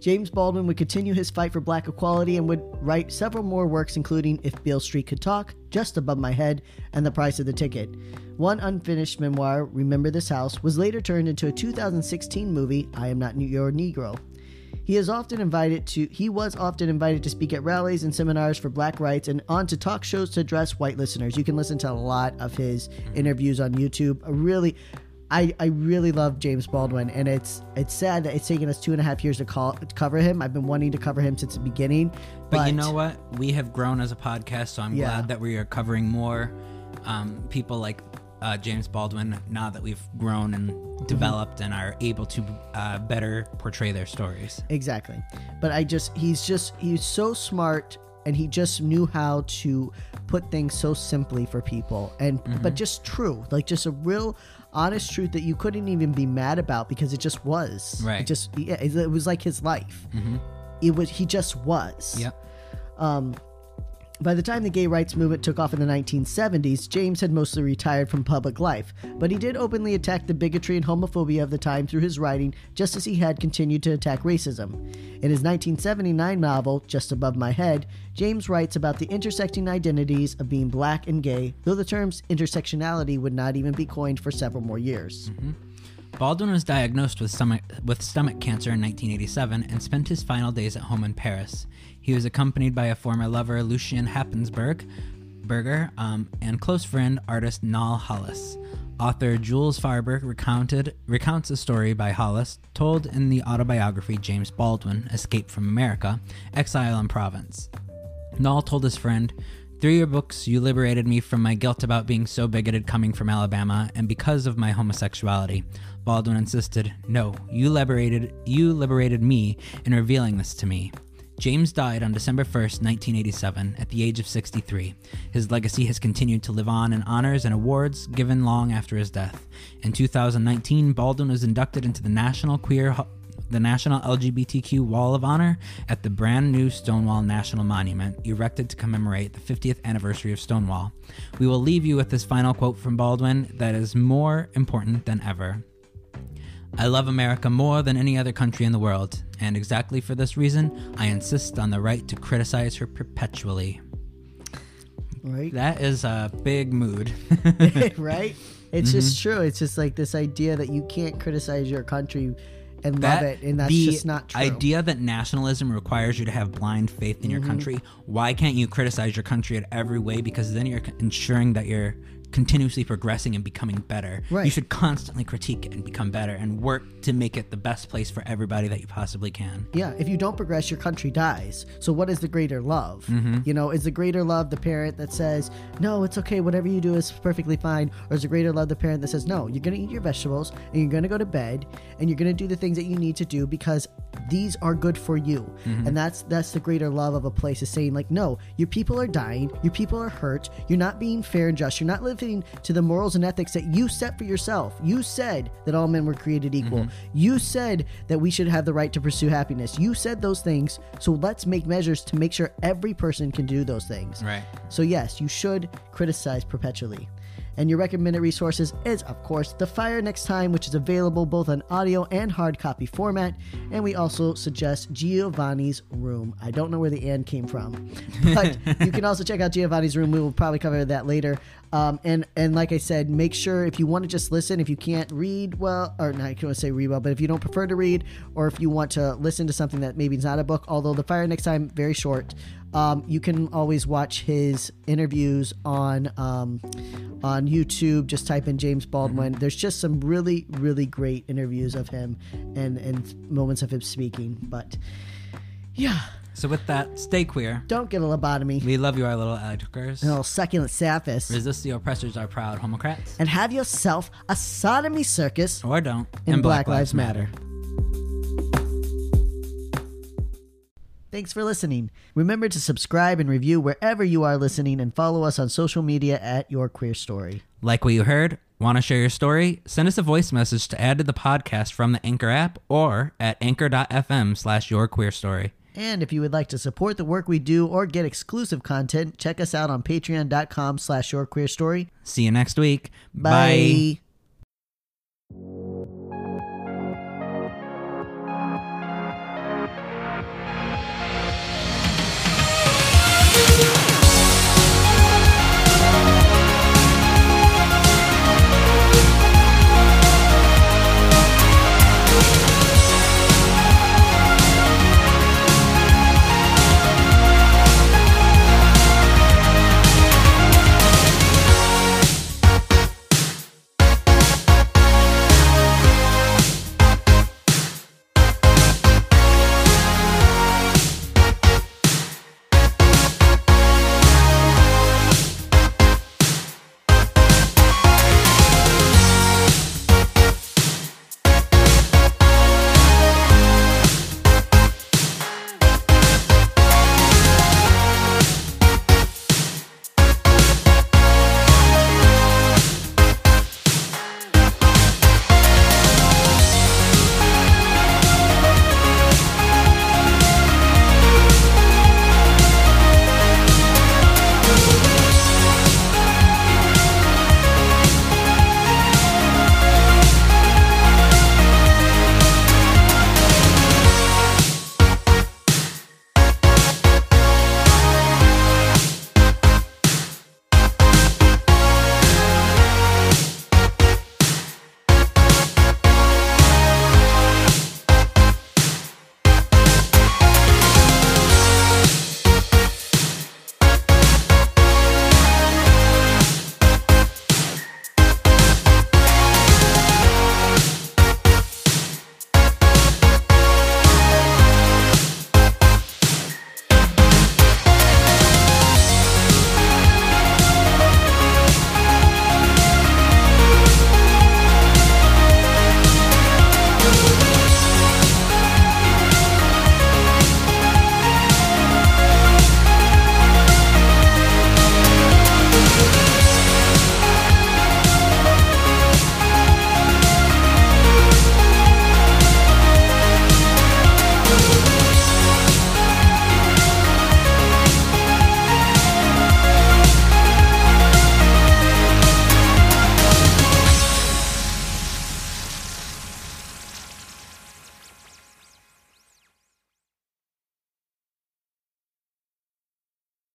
James Baldwin would continue his fight for black equality and would write several more works, including If Beale Street Could Talk, Just Above My Head, and The Price of the Ticket. One unfinished memoir, Remember This House, was later turned into a two thousand sixteen movie, I Am Not Your Negro. He is often invited to. He was often invited to speak at rallies and seminars for black rights and on to talk shows to address white listeners. You can listen to a lot of his interviews on YouTube. A really... I, I really love James Baldwin, and it's it's sad that it's taken us two and a half years to, call, to cover him. I've been wanting to cover him since the beginning. But, but you know what? We have grown as a podcast, so I'm yeah. glad that we are covering more um, people like uh, James Baldwin now that we've grown and developed mm-hmm. and are able to uh, better portray their stories. Exactly. But I just, he's just, he's so smart. And he just knew how to put things so simply for people, and mm-hmm. but just true, like just a real honest truth that you couldn't even be mad about because it just was. Right. It just yeah, it was like his life. Mm-hmm. It was he just was. Yep. Um, by the time the gay rights movement took off in the nineteen seventies, James had mostly retired from public life, but he did openly attack the bigotry and homophobia of the time through his writing, just as he had continued to attack racism. In his nineteen seventy-nine novel, Just Above My Head, James writes about the intersecting identities of being black and gay, though the terms intersectionality would not even be coined for several more years. Mm-hmm. Baldwin was diagnosed with stomach, with stomach cancer in nineteen eighty-seven and spent his final days at home in Paris. He was accompanied by a former lover, Lucien Happensberger, um, and close friend, artist Nall Hollis. Author Jules Farber recounted, recounts a story by Hollis, told in the autobiography James Baldwin, Escape from America, Exile in Province. Nall told his friend, "Through your books, you liberated me from my guilt about being so bigoted coming from Alabama and because of my homosexuality." Baldwin insisted, "No, you liberated, you liberated me in revealing this to me." James died on December first, nineteen eighty-seven, at the age of sixty-three. His legacy has continued to live on in honors and awards given long after his death. In two thousand nineteen, Baldwin was inducted into the National Queer, the National L G B T Q Wall of Honor at the brand new Stonewall National Monument, erected to commemorate the fiftieth anniversary of Stonewall. We will leave you with this final quote from Baldwin that is more important than ever. I love America more than any other country in the world, and exactly for this reason, I insist on the right to criticize her perpetually. Right. That is a big mood. Right? It's mm-hmm. just true. It's just like this idea that you can't criticize your country and that, love it, and that's just not true. The idea that nationalism requires you to have blind faith in your mm-hmm. country. Why can't you criticize your country in every way? Because then you're ensuring that you're continuously progressing and becoming better. Right. You should constantly critique it and become better and work to make it the best place for everybody that you possibly can. Yeah, if you don't progress, your country dies. So what is the greater love? Mm-hmm. You know, is the greater love the parent that says, no, it's okay, whatever you do is perfectly fine? Or is the greater love the parent that says, no, you're going to eat your vegetables and you're going to go to bed and you're going to do the things that you need to do because these are good for you. Mm-hmm. And that's that's the greater love of a place, is saying like, no, your people are dying, your people are hurt, you're not being fair and just, you're not living to the morals and ethics that you set for yourself. You said that all men were created equal. Mm-hmm. You said that we should have the right to pursue happiness. You said those things, so let's make measures to make sure every person can do those things. Right. So yes, you should criticize perpetually. And your recommended resources is, of course, The Fire Next Time, which is available both on audio and hard copy format. And we also suggest Giovanni's Room. I don't know where the and came from. But you can also check out Giovanni's Room. We will probably cover that later. Um, and, and like I said, make sure if you want to just listen, if you can't read well, or not, I can't say read well, but if you don't prefer to read, or if you want to listen to something that maybe is not a book, although The Fire Next Time, very short. Um, you can always watch his interviews on um, on YouTube. Just type in James Baldwin. There's just some really, really great interviews of him and, and moments of him speaking. But yeah. So with that, stay queer. Don't get a lobotomy. We love you, our little edgers. Little succulent sapphis. Resist the oppressors, our proud homocrats. And have yourself a sodomy circus. Or don't. And, and Black, Black Lives, Lives Matter. Matter. Thanks for listening. Remember to subscribe and review wherever you are listening and follow us on social media at Your Queer Story. Like what you heard? Want to share your story? Send us a voice message to add to the podcast from the Anchor app or at anchor.fm slash Your Queer Story. And if you would like to support the work we do or get exclusive content, check us out on patreon.com slash Your Queer Story. See you next week. Bye. Bye.